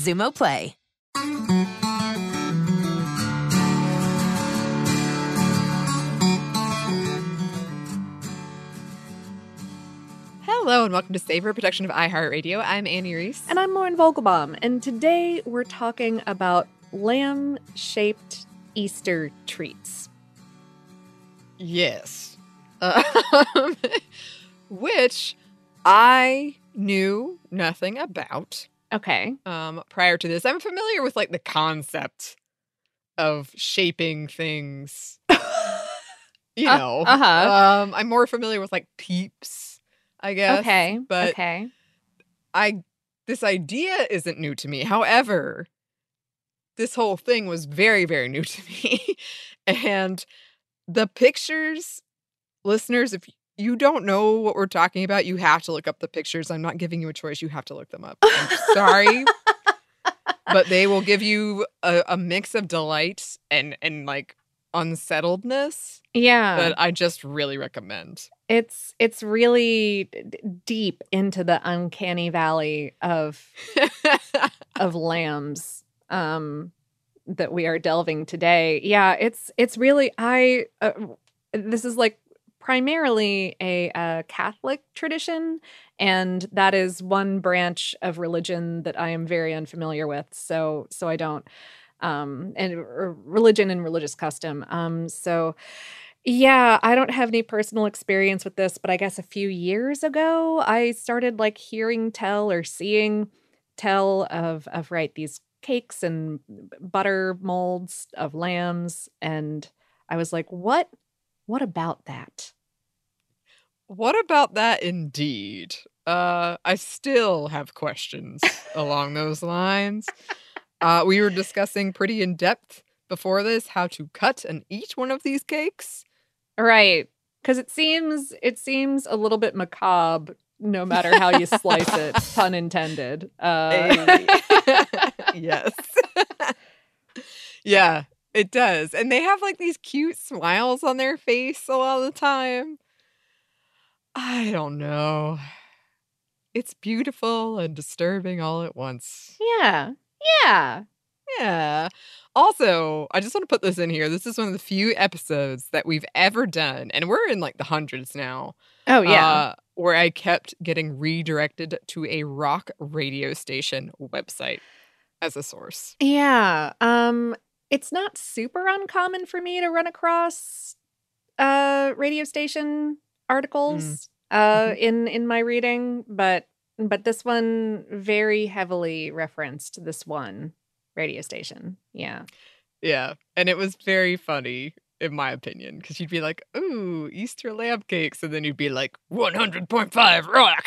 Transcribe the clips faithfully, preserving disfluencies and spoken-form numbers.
Xumo Play. Hello and welcome to Savor, a production of iHeartRadio. I'm Annie Reese. And I'm Lauren Vogelbaum. And today we're talking about lamb-shaped Easter treats. Yes. Uh, which I knew nothing about. Okay. Um, prior to this, I'm familiar with like the concept of shaping things. you know, uh huh. Um, I'm more familiar with like Peeps, I guess. Okay. But okay. I this idea isn't new to me. However, this whole thing was very, very new to me, and the pictures, listeners, if you don't know what we're talking about, you have to look up the pictures. I'm not giving you a choice. You have to look them up. I'm sorry. But they will give you a, a mix of delight and, and like unsettledness. Yeah. That I just really recommend. It's it's really d- deep into the uncanny valley of of lambs um, that we are delving today. Yeah, it's it's really I uh, this is like primarily a uh, Catholic tradition, and that is one branch of religion that I am very unfamiliar with. So, so I don't, um, and r- religion and religious custom. Um, so, yeah, I don't have any personal experience with this, but I guess a few years ago I started like hearing tell or seeing tell of of right these cakes and butter molds of lambs, and I was like, what? What about that? What about that indeed? Uh, I still have questions along those lines. Uh, we were discussing pretty in depth before this how to cut and eat one of these cakes. Right. Because it seems it seems a little bit macabre no matter how you slice it, pun intended. Uh, yes. Yeah. It does. And they have like these cute smiles on their face a lot of the time. I don't know. It's beautiful and disturbing all at once. Yeah. Yeah. Yeah. Also, I just want to put this in here. This is one of the few episodes that we've ever done, and we're in like the hundreds now. Oh, yeah. Uh, where I kept getting redirected to a rock radio station website as a source. Yeah. Um, it's not super uncommon for me to run across uh, radio station articles mm. uh, mm-hmm. in in my reading, but but this one very heavily referenced this one radio station. Yeah. Yeah. And it was very funny, in my opinion, because you'd be like, ooh, Easter lamb cakes. And then you'd be like, one hundred point five rock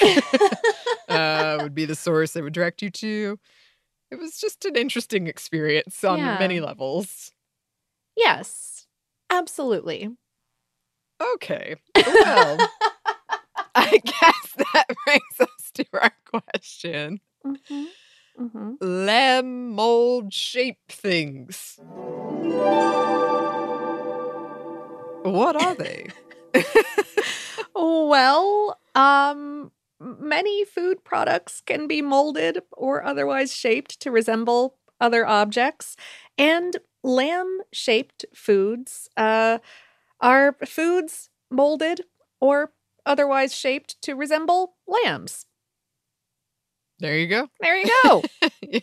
uh, would be the source they would direct you to. It was just an interesting experience on yeah. many levels. Yes, absolutely. Okay. Well, I guess that brings us to our question. Mm-hmm. Mm-hmm. Lamb mold shape things. What are they? Well, um, many food products can be molded or otherwise shaped to resemble other objects. And lamb-shaped foods uh, are foods molded or otherwise shaped to resemble lambs. There you go. There you go. Yeah.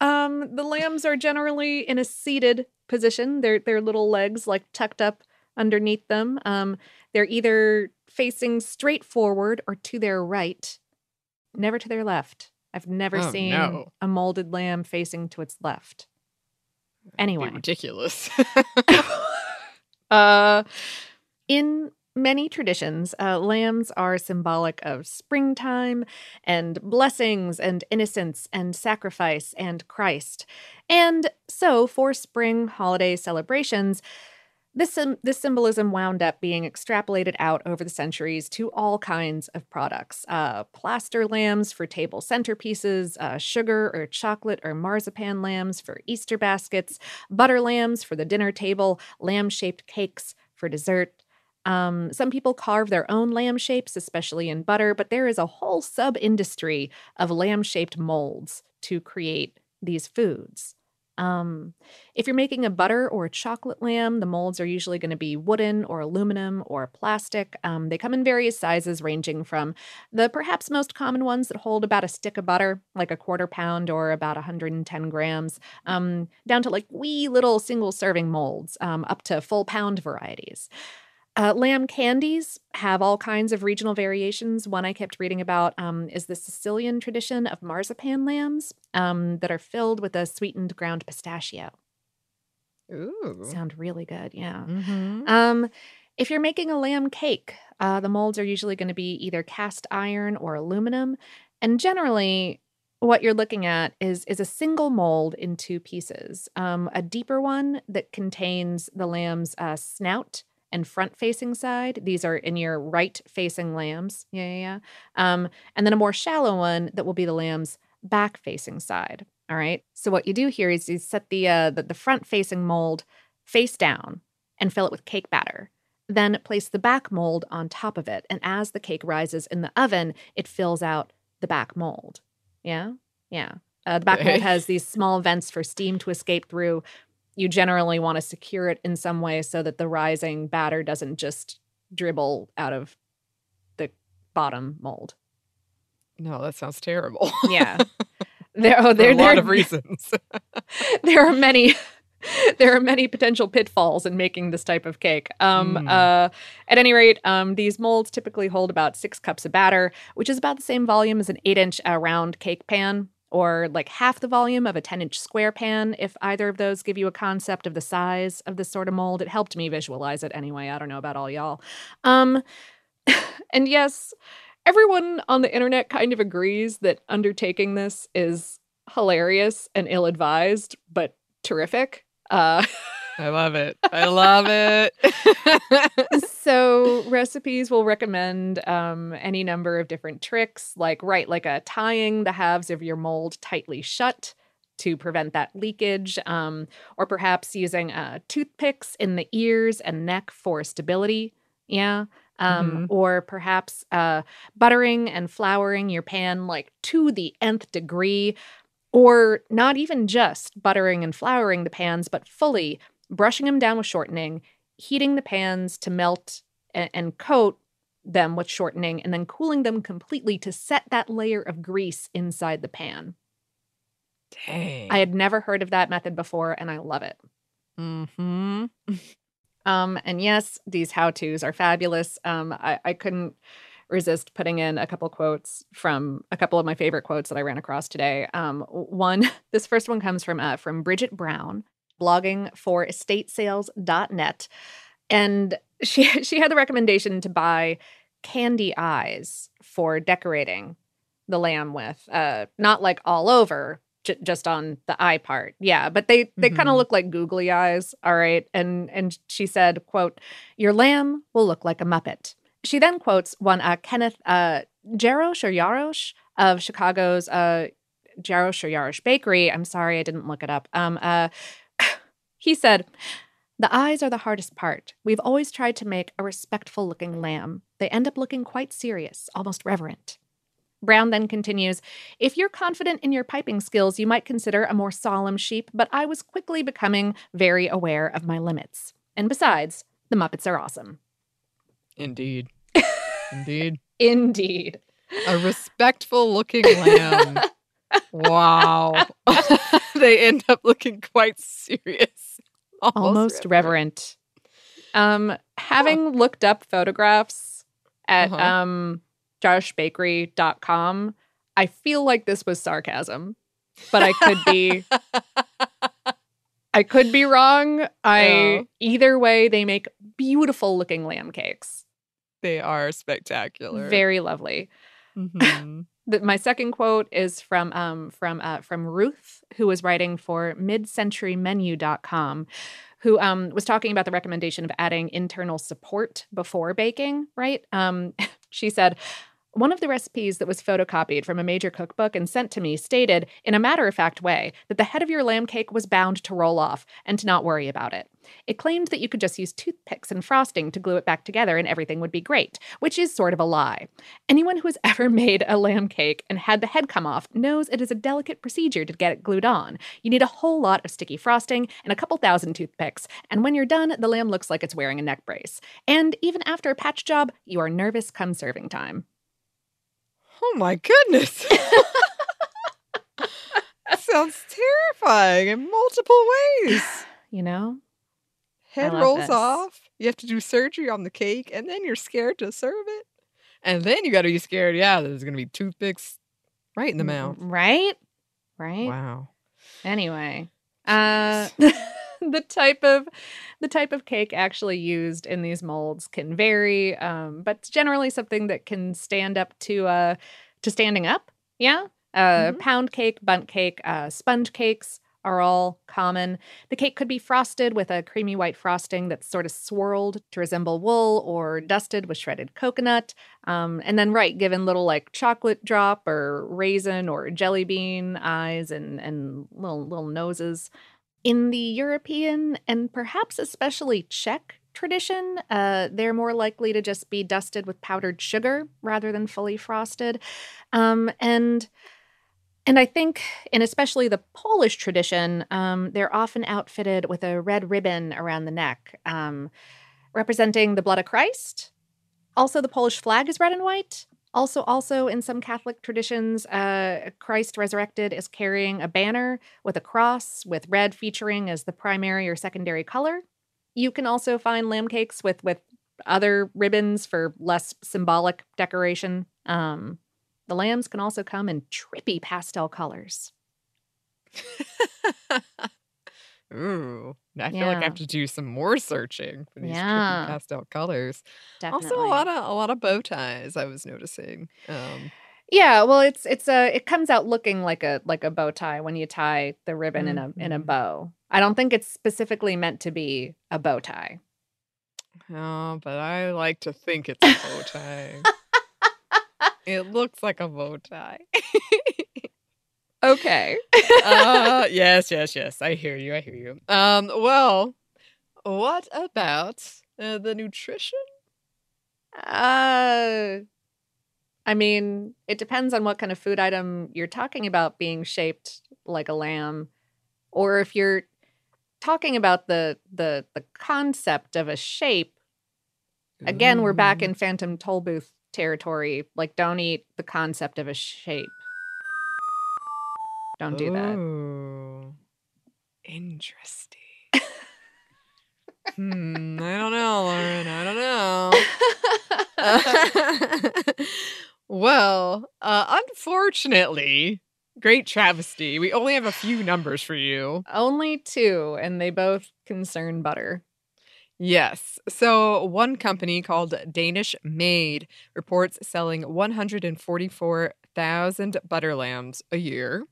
Um, the lambs are generally in a seated position. Their their little legs like tucked up underneath them. Um, they're either facing straight forward or to their right, never to their left. I've never oh, seen no. a molded lamb facing to its left. Anyway, that'd be ridiculous. uh, in many traditions, uh, lambs are symbolic of springtime and blessings and innocence and sacrifice and Christ. And so, for spring holiday celebrations, This, this symbolism wound up being extrapolated out over the centuries to all kinds of products. Uh, plaster lambs for table centerpieces, uh, sugar or chocolate or marzipan lambs for Easter baskets, butter lambs for the dinner table, lamb-shaped cakes for dessert. Um, some people carve their own lamb shapes, especially in butter, but there is a whole sub-industry of lamb-shaped molds to create these foods. Um, if you're making a butter or a chocolate lamb, the molds are usually going to be wooden or aluminum or plastic. Um, they come in various sizes ranging from the perhaps most common ones that hold about a stick of butter, like a quarter pound or about one hundred ten grams, um, down to like wee little single serving molds, um, up to full pound varieties. Uh, lamb candies have all kinds of regional variations. One I kept reading about um, is the Sicilian tradition of marzipan lambs um, that are filled with a sweetened ground pistachio. Ooh. Sound really good, yeah. Mm-hmm. Um, if you're making a lamb cake, uh, the molds are usually going to be either cast iron or aluminum. And generally, what you're looking at is is a single mold in two pieces. Um, a deeper one that contains the lamb's uh, snout and front-facing side. These are in your right-facing lambs. Yeah, yeah, yeah. Um, and then a more shallow one that will be the lamb's back-facing side. All right? So what you do here is you set the, uh, the, the front-facing mold face down and fill it with cake batter. Then place the back mold on top of it. And as the cake rises in the oven, it fills out the back mold. Yeah? Yeah. Uh, the back mold has these small vents for steam to escape through. You generally want to secure it in some way so that the rising batter doesn't just dribble out of the bottom mold. No, that sounds terrible. Yeah. There, oh, there, For a lot there, of reasons. There are many there are many potential pitfalls in making this type of cake. Um, mm. uh, at any rate, um, these molds typically hold about six cups of batter, which is about the same volume as an eight-inch uh, round cake pan, or like half the volume of a ten-inch square pan, if either of those give you a concept of the size of this sort of mold. It helped me visualize it anyway. I don't know about all y'all. Um, and yes, everyone on the internet kind of agrees that undertaking this is hilarious and ill-advised, but terrific. Uh I love it. I love it. So recipes will recommend um, any number of different tricks, like right, like a tying the halves of your mold tightly shut to prevent that leakage, um, or perhaps using uh, toothpicks in the ears and neck for stability. Yeah. Um, mm-hmm. Or perhaps uh, buttering and flouring your pan like to the nth degree, or not even just buttering and flouring the pans, but fully brushing them down with shortening, heating the pans to melt and, and coat them with shortening, and then cooling them completely to set that layer of grease inside the pan. Dang. I had never heard of that method before, and I love it. Mm-hmm. Um, and yes, these how-tos are fabulous. Um, I, I couldn't resist putting in a couple quotes from a couple of my favorite quotes that I ran across today. Um, one, this first one comes from uh, from Bridget Brown, blogging for estate sales dot net. And she she had the recommendation to buy candy eyes for decorating the lamb with. Uh, not like all over, j- just on the eye part. Yeah, but they, they mm-hmm. kind of look like googly eyes, all right? And, and she said, quote, "Your lamb will look like a Muppet." She then quotes one uh, Kenneth uh, Jarosz or Jarosz of Chicago's uh, Jarosz or Jarosz Bakery. I'm sorry, I didn't look it up. Um, uh, he said, "The eyes are the hardest part. We've always tried to make a respectful-looking lamb. They end up looking quite serious, almost reverent." Brown then continues, "If you're confident in your piping skills, you might consider a more solemn sheep, but I was quickly becoming very aware of my limits. And besides, the Muppets are awesome." Indeed. Indeed. Indeed. A respectful-looking lamb. Wow. They end up looking quite serious. Almost, Almost reverent. reverent. Um, having huh. looked up photographs at uh-huh. um, josh bakery dot com, I feel like this was sarcasm, but I could be... I could be wrong. I yeah. Either way, they make beautiful-looking lamb cakes. They are spectacular. Very lovely. Mm-hmm. The, my second quote is from um, from uh, from Ruth, who was writing for mid century menu dot com, who um, was talking about the recommendation of adding internal support before baking, right? Um, she said, "One of the recipes that was photocopied from a major cookbook and sent to me stated, in a matter-of-fact way, that the head of your lamb cake was bound to roll off and to not worry about it. It claimed that you could just use toothpicks and frosting to glue it back together and everything would be great, which is sort of a lie. Anyone who has ever made a lamb cake and had the head come off knows it is a delicate procedure to get it glued on. You need a whole lot of sticky frosting and a couple thousand toothpicks, and when you're done, the lamb looks like it's wearing a neck brace. And even after a patch job, you are nervous come serving time." Oh, my goodness. That sounds terrifying in multiple ways. You know? Head rolls this. off. You have to do surgery on the cake, and then you're scared to serve it. And then you got to be scared, yeah, there's going to be toothpicks right in the mouth. Right? Right? Wow. Anyway. Uh, the type of the type of cake actually used in these molds can vary, um, but it's generally something that can stand up to uh, to standing up. Yeah, uh, mm-hmm. Pound cake, bundt cake, uh, sponge cakes are all common. The cake could be frosted with a creamy white frosting that's sort of swirled to resemble wool, or dusted with shredded coconut, um, and then right given little like chocolate drop or raisin or jelly bean eyes and and little little noses. In the European and perhaps especially Czech tradition, uh, they're more likely to just be dusted with powdered sugar rather than fully frosted. Um, and and I think in especially the Polish tradition, um, they're often outfitted with a red ribbon around the neck, um, representing the blood of Christ. Also, the Polish flag is red and white. Also, also in some Catholic traditions, uh, Christ resurrected is carrying a banner with a cross, with red featuring as the primary or secondary color. You can also find lamb cakes with with other ribbons for less symbolic decoration. Um, the lambs can also come in trippy pastel colors. Ooh, I feel yeah. like I have to do some more searching for these yeah. trippy pastel colors. Definitely. Also, a lot of a lot of bow ties. I was noticing. Um, yeah, well, it's it's a it comes out looking like a like a bow tie when you tie the ribbon mm-hmm. in a in a bow. I don't think it's specifically meant to be a bow tie. Oh, but I like to think it's a bow tie. It looks like a bow tie. Okay. uh, yes, yes, yes. I hear you. I hear you. Um, well, what about uh, the nutrition? Uh, I mean, it depends on what kind of food item you're talking about being shaped like a lamb, or if you're talking about the the the concept of a shape. Again, Ooh. We're back in Phantom Tollbooth territory. Like, don't eat the concept of a shape. Don't do that. Oh, interesting. hmm, I don't know, Lauren. I don't know. Uh, well, uh, unfortunately, great travesty. We only have a few numbers for you. Only two, and they both concern butter. Yes. So one company called Danish Maid reports selling one hundred forty-four thousand butter lambs a year.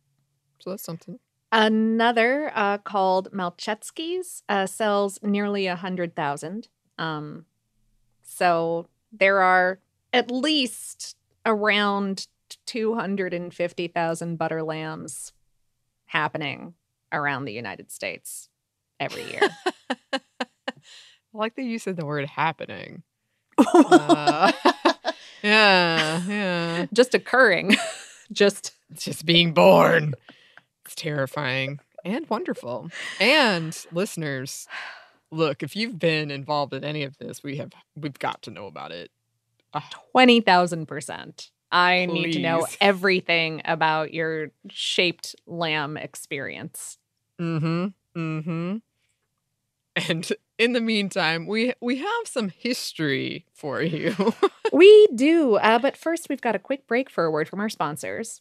So that's something. Another uh, called Malczewski's uh, sells nearly one hundred thousand. Um, so there are at least around two hundred fifty thousand butter lambs happening around the United States every year. I like the use of the word happening. uh, yeah, yeah. Just occurring. Just, just being born. It's terrifying and wonderful. And listeners, look, if you've been involved in any of this, we have, we've got to know about it. Ugh. twenty thousand percent. I Please. need to know everything about your shaped lamb experience. Mm-hmm. Mm-hmm. And in the meantime, we we have some history for you. We do. Uh, but first, we've got a quick break for a word from our sponsors.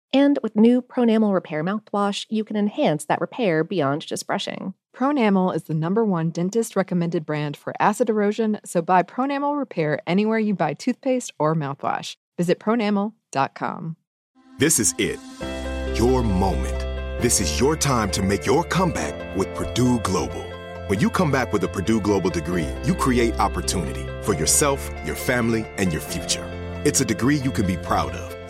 And with new Pronamel Repair mouthwash, you can enhance that repair beyond just brushing. Pronamel is the number one dentist-recommended brand for acid erosion, so buy Pronamel Repair anywhere you buy toothpaste or mouthwash. Visit pronamel dot com. This is it. Your moment. This is your time to make your comeback with Purdue Global. When you come back with a Purdue Global degree, you create opportunity for yourself, your family, and your future. It's a degree you can be proud of,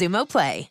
Xumo Play.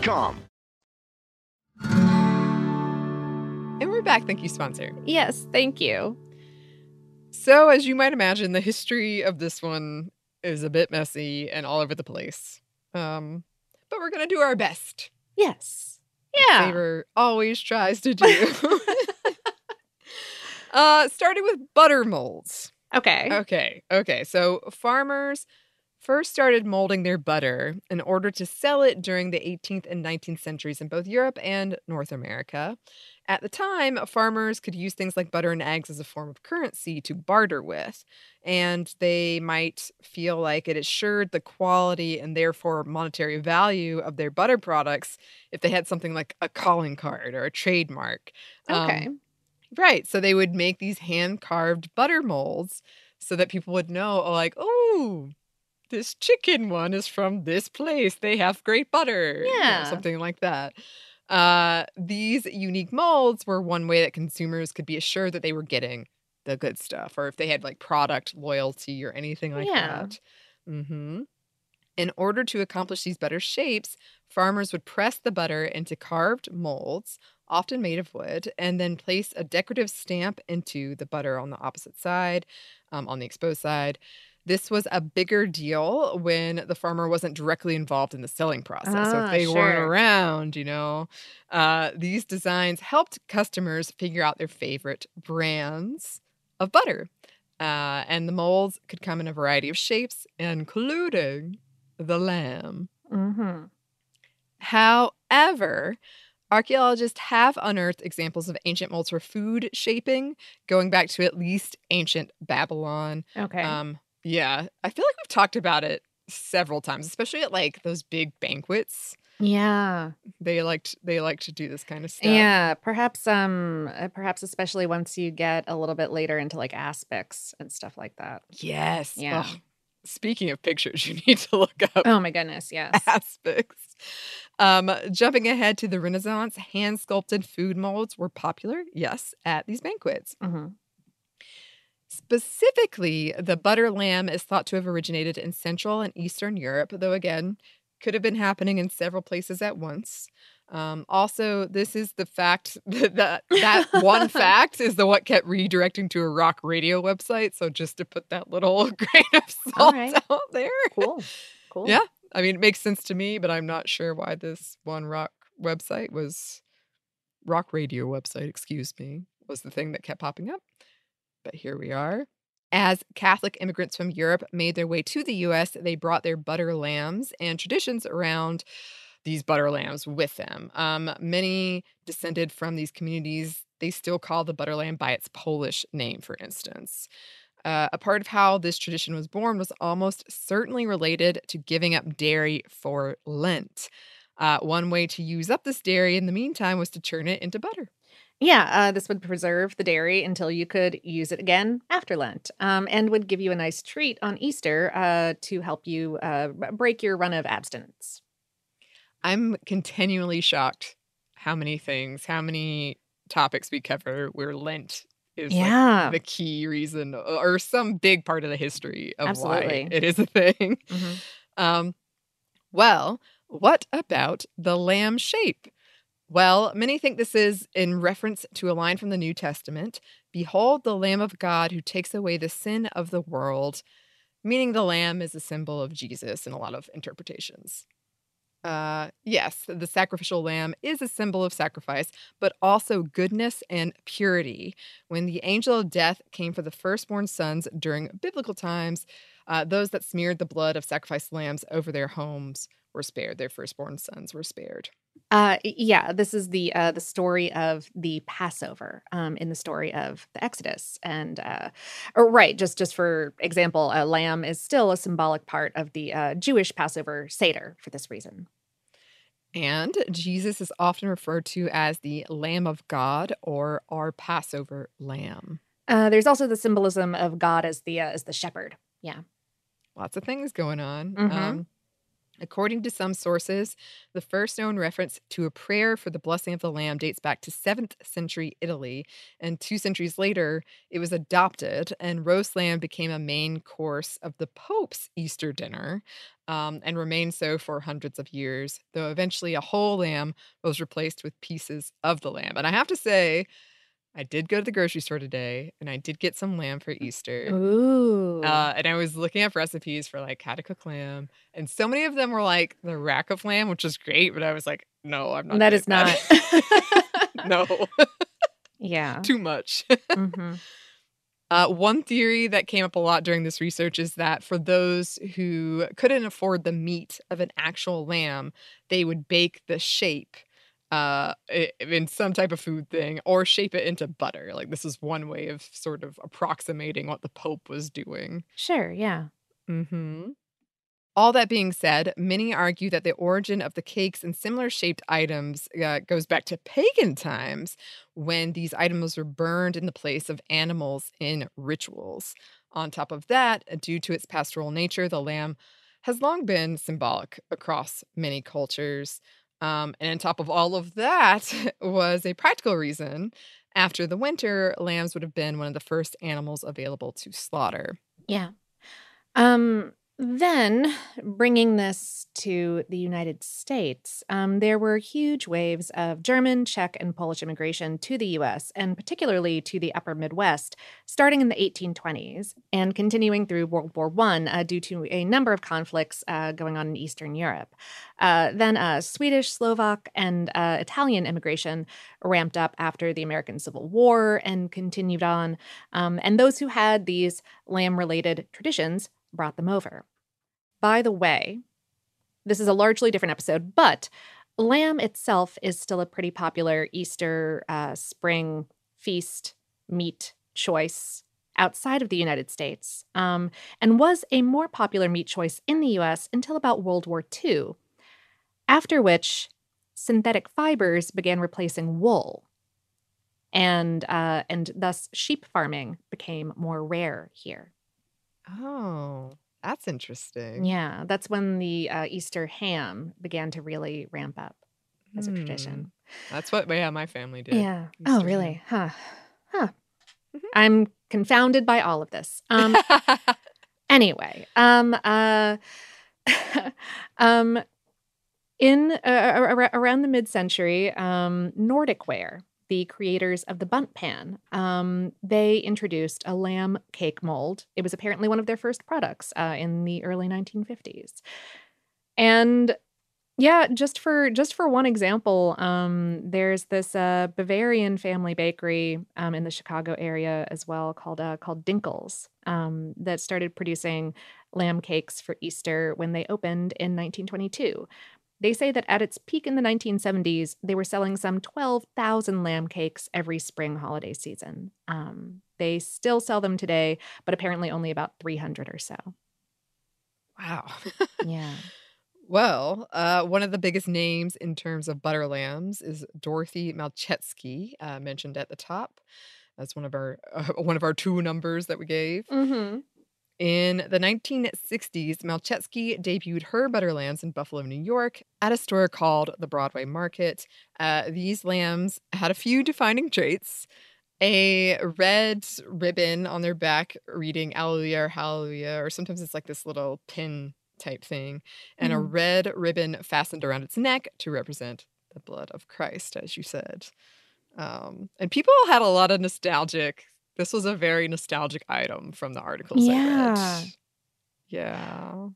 com. And we're back. Thank you, sponsor. Yes, thank you. So, as you might imagine, the history of this one is a bit messy and all over the place. Um, but we're going to do our best. Yes. Yeah. Savor always tries to do. uh, starting with butter molds. Okay. Okay. Okay. So, farmers first started molding their butter in order to sell it during the eighteenth and nineteenth centuries in both Europe and North America. At the time, farmers could use things like butter and eggs as a form of currency to barter with, and they might feel like it assured the quality and therefore monetary value of their butter products if they had something like a calling card or a trademark. Okay. Um, right. So they would make these hand-carved butter molds so that people would know, like, oh, this chicken one is from this place. They have great butter. Yeah. You know, something like that. Uh, these unique molds were one way that consumers could be assured that they were getting the good stuff, or if they had like product loyalty or anything like yeah. that. Mm-hmm. In order to accomplish these butter shapes, farmers would press the butter into carved molds, often made of wood, and then place a decorative stamp into the butter on the opposite side, um, on the exposed side. This was a bigger deal when the farmer wasn't directly involved in the selling process. Ah, so if they sure. weren't around, you know, uh, these designs helped customers figure out their favorite brands of butter. Uh, and the molds could come in a variety of shapes, including the lamb. Mm-hmm. However, archaeologists have unearthed examples of ancient molds for food shaping, going back to at least ancient Babylon. Okay. Um, Yeah, I feel like we've talked about it several times, especially at like those big banquets. Yeah, they liked they like to do this kind of stuff. Yeah, perhaps um, perhaps especially once you get a little bit later into like aspics and stuff like that. Yes. Yeah. Oh, speaking of pictures, you need to look up. Oh my goodness, yes. Aspics. Um, jumping ahead to the Renaissance, hand sculpted food molds were popular. Yes, at these banquets. Mm-hmm. Specifically, the butter lamb is thought to have originated in Central and Eastern Europe, though, again, could have been happening in several places at once. Um, also, this is the fact that that, that one fact is the what kept redirecting to a rock radio website. So just to put that little grain of salt right. out there. Cool. Cool. Yeah. I mean, it makes sense to me, but I'm not sure why this one rock website was rock radio website, excuse me, was the thing that kept popping up. But here we are. As Catholic immigrants from Europe made their way to the U S, they brought their butter lambs and traditions around these butter lambs with them. Um, many descended from these communities. They still call the butter lamb by its Polish name, for instance. Uh, a part of how this tradition was born was almost certainly related to giving up dairy for Lent. Uh, one way to use up this dairy in the meantime was to turn it into butter. Yeah, uh, this would preserve the dairy until you could use it again after Lent, um, and would give you a nice treat on Easter uh, to help you uh, break your run of abstinence. I'm continually shocked how many things, how many topics we cover where Lent is yeah. like the key reason or some big part of the history of Absolutely. Why it is a thing. Mm-hmm. Um, well, what about the lamb shape? Well, many think this is in reference to a line from the New Testament, "Behold the Lamb of God who takes away the sin of the world," meaning the lamb is a symbol of Jesus in a lot of interpretations. Uh, yes, the sacrificial lamb is a symbol of sacrifice, but also goodness and purity. When the angel of death came for the firstborn sons during biblical times, uh, those that smeared the blood of sacrificed lambs over their homes were spared. Their firstborn sons were spared. Uh, yeah, this is the uh, the story of the Passover um, in the story of the Exodus. And uh, right, just just for example, a lamb is still a symbolic part of the uh, Jewish Passover Seder for this reason. And Jesus is often referred to as the Lamb of God or our Passover Lamb. Uh, there's also the symbolism of God as the uh, as the shepherd. Yeah. Lots of things going on. Mm-hmm. Um According to some sources, the first known reference to a prayer for the blessing of the lamb dates back to seventh century Italy, and two centuries later, it was adopted, and roast lamb became a main course of the Pope's Easter dinner, um, and remained so for hundreds of years, though eventually a whole lamb was replaced with pieces of the lamb. And I have to say, I did go to the grocery store today, and I did get some lamb for Easter. Ooh! Uh, and I was looking up recipes for, like, how to cook lamb. And so many of them were, like, the rack of lamb, which is great. But I was like, no, I'm not. That is not. That. No. Yeah. Too much. Mm-hmm. Uh, one theory that came up a lot during this research is that for those who couldn't afford the meat of an actual lamb, they would bake the shape uh, in some type of food thing or shape it into butter. Like, this is one way of sort of approximating what the Pope was doing. Sure, yeah. Mm-hmm. All that being said, many argue that the origin of the cakes and similar shaped items uh, goes back to pagan times when these items were burned in the place of animals in rituals. On top of that, due to its pastoral nature, the lamb has long been symbolic across many cultures. Um, and on top of all of that was a practical reason. After the winter, lambs would have been one of the first animals available to slaughter. Yeah. Um... Then, bringing this to the United States, um, there were huge waves of German, Czech, and Polish immigration to the U S, and particularly to the upper Midwest, starting in the eighteen twenties and continuing through World War One uh, due to a number of conflicts uh, going on in Eastern Europe. Uh, then uh, Swedish, Slovak, and uh, Italian immigration ramped up after the American Civil War and continued on. Um, and those who had these lamb-related traditions brought them over. By the way, this is a largely different episode, but lamb itself is still a pretty popular Easter, uh, spring feast meat choice outside of the United States, um, and was a more popular meat choice in the U S until about World War Two, after which synthetic fibers began replacing wool, and uh, and thus sheep farming became more rare here. Oh, that's interesting. Yeah, that's when the uh, Easter ham began to really ramp up as a mm. tradition. That's what yeah, my family did. Yeah. Easter oh, really? Ham. Huh. Huh. Mm-hmm. I'm confounded by all of this. Um, anyway, um, uh, um, in uh, around the mid-century, um, Nordic Ware, the creators of the Bundt pan, um, they introduced a lamb cake mold. It was apparently one of their first products uh, in the early nineteen fifties. And yeah, just for just for one example, um, there's this uh, Bavarian family bakery um, in the Chicago area as well called uh, called Dinkel's um, that started producing lamb cakes for Easter when they opened in nineteen twenty-two. They say that at its peak in the nineteen seventies, they were selling some twelve thousand lamb cakes every spring holiday season. Um, they still sell them today, but apparently only about three hundred or so. Wow. Yeah. Well, uh, one of the biggest names in terms of butter lambs is Dorothy Malczewski, uh, mentioned at the top. That's one of our uh, one of our two numbers that we gave. Mm-hmm. In the nineteen sixties, Malczewski debuted her butter lambs in Buffalo, New York, at a store called the Broadway Market. Uh, these lambs had a few defining traits. A red ribbon on their back reading Alleluia or Hallelujah, or sometimes it's like this little pin type thing, and mm. a red ribbon fastened around its neck to represent the blood of Christ, as you said. Um, and people had a lot of nostalgic This was a very nostalgic item from the articles yeah. I read. Yeah.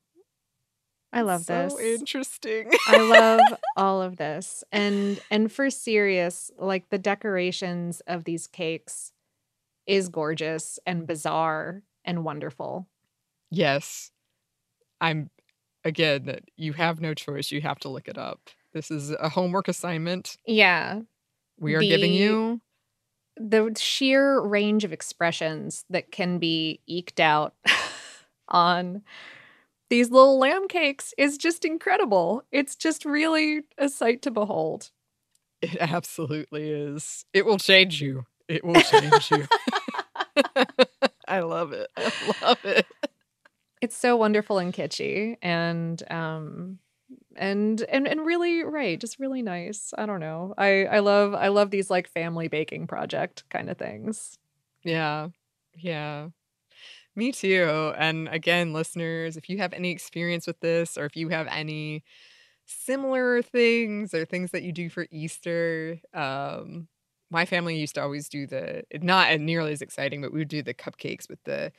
I love so this. So interesting. I love all of this. And and for serious, like, the decorations of these cakes is gorgeous and bizarre and wonderful. Yes. I'm, again, you have no choice. You have to look it up. This is a homework assignment. Yeah. We are the- giving you... the sheer range of expressions that can be eked out on these little lamb cakes is just incredible. It's just really a sight to behold. It absolutely is. It will change you. It will change you. I love it. I love it. It's so wonderful and kitschy and um And and and really, right, just really nice. I don't know. I, I love I love these, like, family baking project kind of things. Yeah. Yeah. Me too. And again, listeners, if you have any experience with this, or if you have any similar things or things that you do for Easter, um, my family used to always do the, not nearly as exciting, but we would do the cupcakes with the,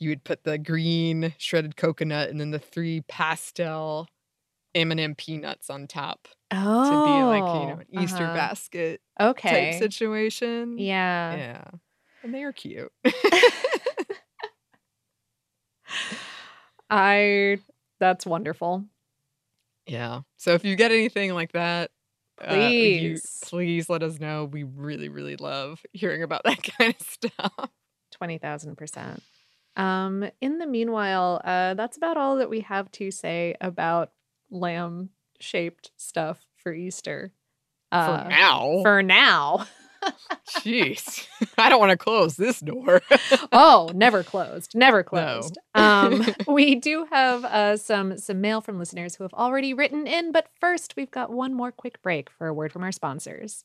you would put the green shredded coconut and then the three pastel M and M peanuts on top oh, to be like, you know, an Easter uh-huh. basket okay. type situation. Yeah. Yeah. And they are cute. I, that's wonderful. Yeah. So if you get anything like that, please, uh, you, please let us know. We really, really love hearing about that kind of stuff. twenty thousand percent. Um, in the meanwhile, uh, that's about all that we have to say about lamb-shaped stuff for Easter. Uh, for now. For now. Jeez. I don't want to close this door. Oh, never closed. Never closed. No. um, we do have uh, some, some mail from listeners who have already written in, but first we've got one more quick break for a word from our sponsors.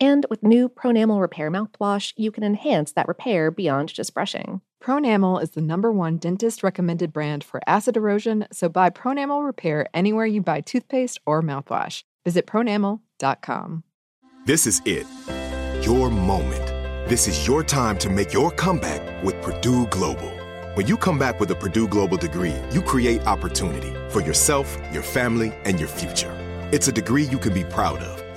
And with new Pronamel Repair mouthwash, you can enhance that repair beyond just brushing. Pronamel is the number one dentist-recommended brand for acid erosion, so buy Pronamel Repair anywhere you buy toothpaste or mouthwash. Visit pronamel dot com. This is it. Your moment. This is your time to make your comeback with Purdue Global. When you come back with a Purdue Global degree, you create opportunity for yourself, your family, and your future. It's a degree you can be proud of,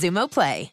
Xumo Play.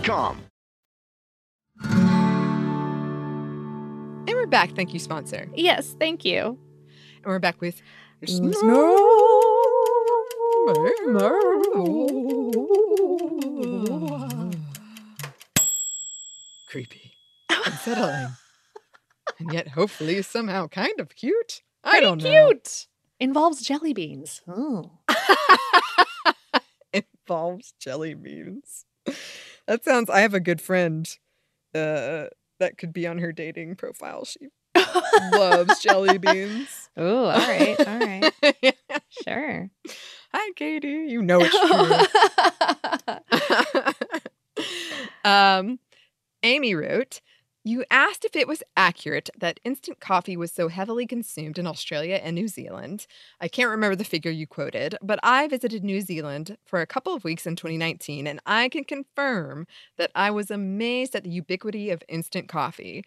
com. And we're back. Thank you, sponsor. Yes, thank you. And we're back with Snow. Snow. Creepy. Unsettling. And yet, hopefully, somehow kind of cute. Pretty I don't cute. know. Cute. Involves jelly beans. Oh. Involves jelly beans. That sounds, I have a good friend uh, that could be on her dating profile. She loves jelly beans. Oh, all right. All right. Yeah. Sure. Hi, Katie. You know it's true. um, Amy wrote, you asked if it was accurate that instant coffee was so heavily consumed in Australia and New Zealand. I can't remember the figure you quoted, but I visited New Zealand for a couple of weeks in twenty nineteen, and I can confirm that I was amazed at the ubiquity of instant coffee.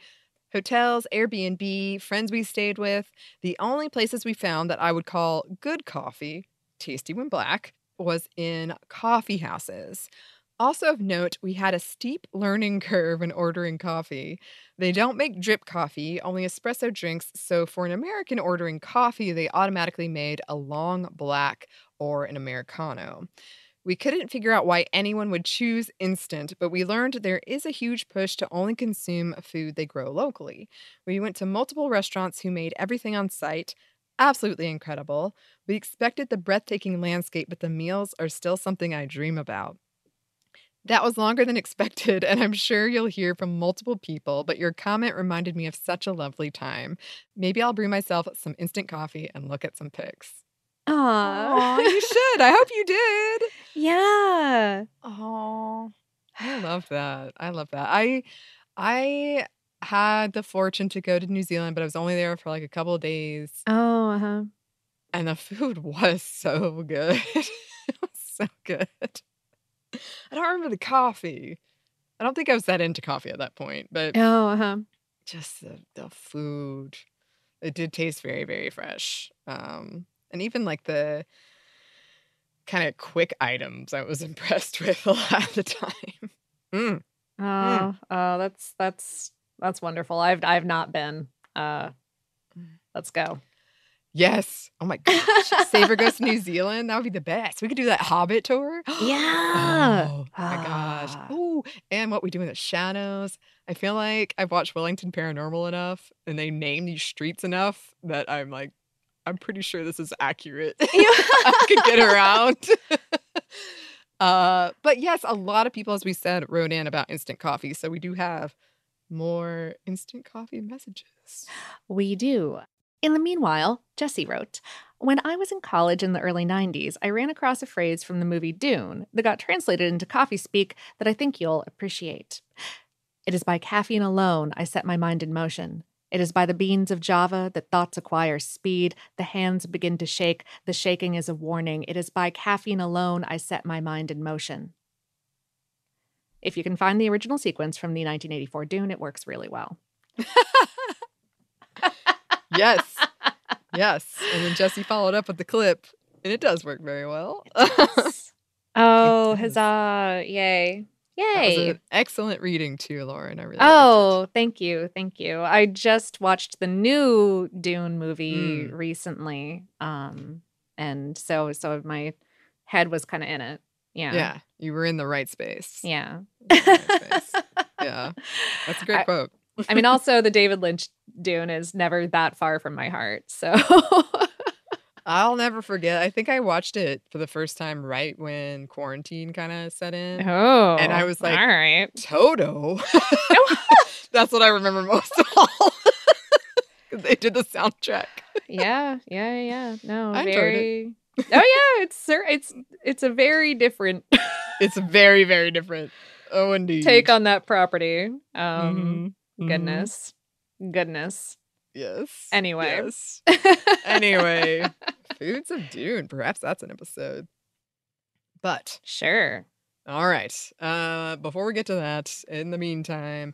Hotels, Airbnb, friends we stayed with, the only places we found that I would call good coffee, tasty when black, was in coffee houses. Also of note, we had a steep learning curve in ordering coffee. They don't make drip coffee, only espresso drinks, so for an American ordering coffee, they automatically made a long black or an Americano. We couldn't figure out why anyone would choose instant, but we learned there is a huge push to only consume food they grow locally. We went to multiple restaurants who made everything on site. Absolutely incredible. We expected the breathtaking landscape, but the meals are still something I dream about. That was longer than expected, and I'm sure you'll hear from multiple people, but your comment reminded me of such a lovely time. Maybe I'll brew myself some instant coffee and look at some pics. Aww. Aww, you should. I hope you did. Yeah. Aww. I love that. I love that. I I had the fortune to go to New Zealand, but I was only there for like a couple of days. Oh, uh-huh. And the food was so good. It was so good. I don't remember the coffee. I don't think I was that into coffee at that point, but oh, uh-huh. Just the, the food. It did taste very, very fresh. Um, and even like the kind of quick items, I was impressed with a lot of the time. Mm. Oh, mm. oh, that's that's that's wonderful. I've I've not been. Uh, let's go. Yes. Oh, my gosh. Savor goes to New Zealand. That would be the best. We could do that Hobbit tour. Yeah. Oh, ah. my gosh. Ooh. And What We Do in the Shadows. I feel like I've watched Wellington Paranormal enough, and they name these streets enough that I'm like, I'm pretty sure this is accurate. I could get around. uh, but, yes, a lot of people, as we said, wrote in about instant coffee. So we do have more instant coffee messages. We do. In the meanwhile, Jesse wrote, when I was in college in the early nineties, I ran across a phrase from the movie Dune that got translated into coffee speak that I think you'll appreciate. It is by caffeine alone I set my mind in motion. It is by the beans of Java that thoughts acquire speed. The hands begin to shake. The shaking is a warning. It is by caffeine alone I set my mind in motion. If you can find the original sequence from the nineteen eighty-four Dune, it works really well. Yes. Yes. And then Jesse followed up with the clip, and it does work very well. Oh, huzzah. Yay. Yay. That was an excellent reading, too, Lauren. I really Oh, liked it. Thank you. Thank you. I just watched the new Dune movie mm. recently. Um, and so so my head was kind of in it. Yeah. Yeah. You were in the right space. Yeah. Right space. Yeah. That's a great I, quote. I mean, also the David Lynch Dune is never that far from my heart. So I'll never forget. I think I watched it for the first time right when quarantine kind of set in. Oh, and I was like, all right, Toto. That's what I remember most of all. They did the soundtrack. yeah, yeah, yeah. No, I very. It. Oh yeah, it's it's it's a very different. It's very very different. Oh, indeed. Take on that property. Um, mm-hmm. Goodness. Mm-hmm. Goodness. Yes. Anyway. Yes. Anyway. Foods of Dune. Perhaps that's an episode. But. Sure. All right. Uh, before we get to that, in the meantime,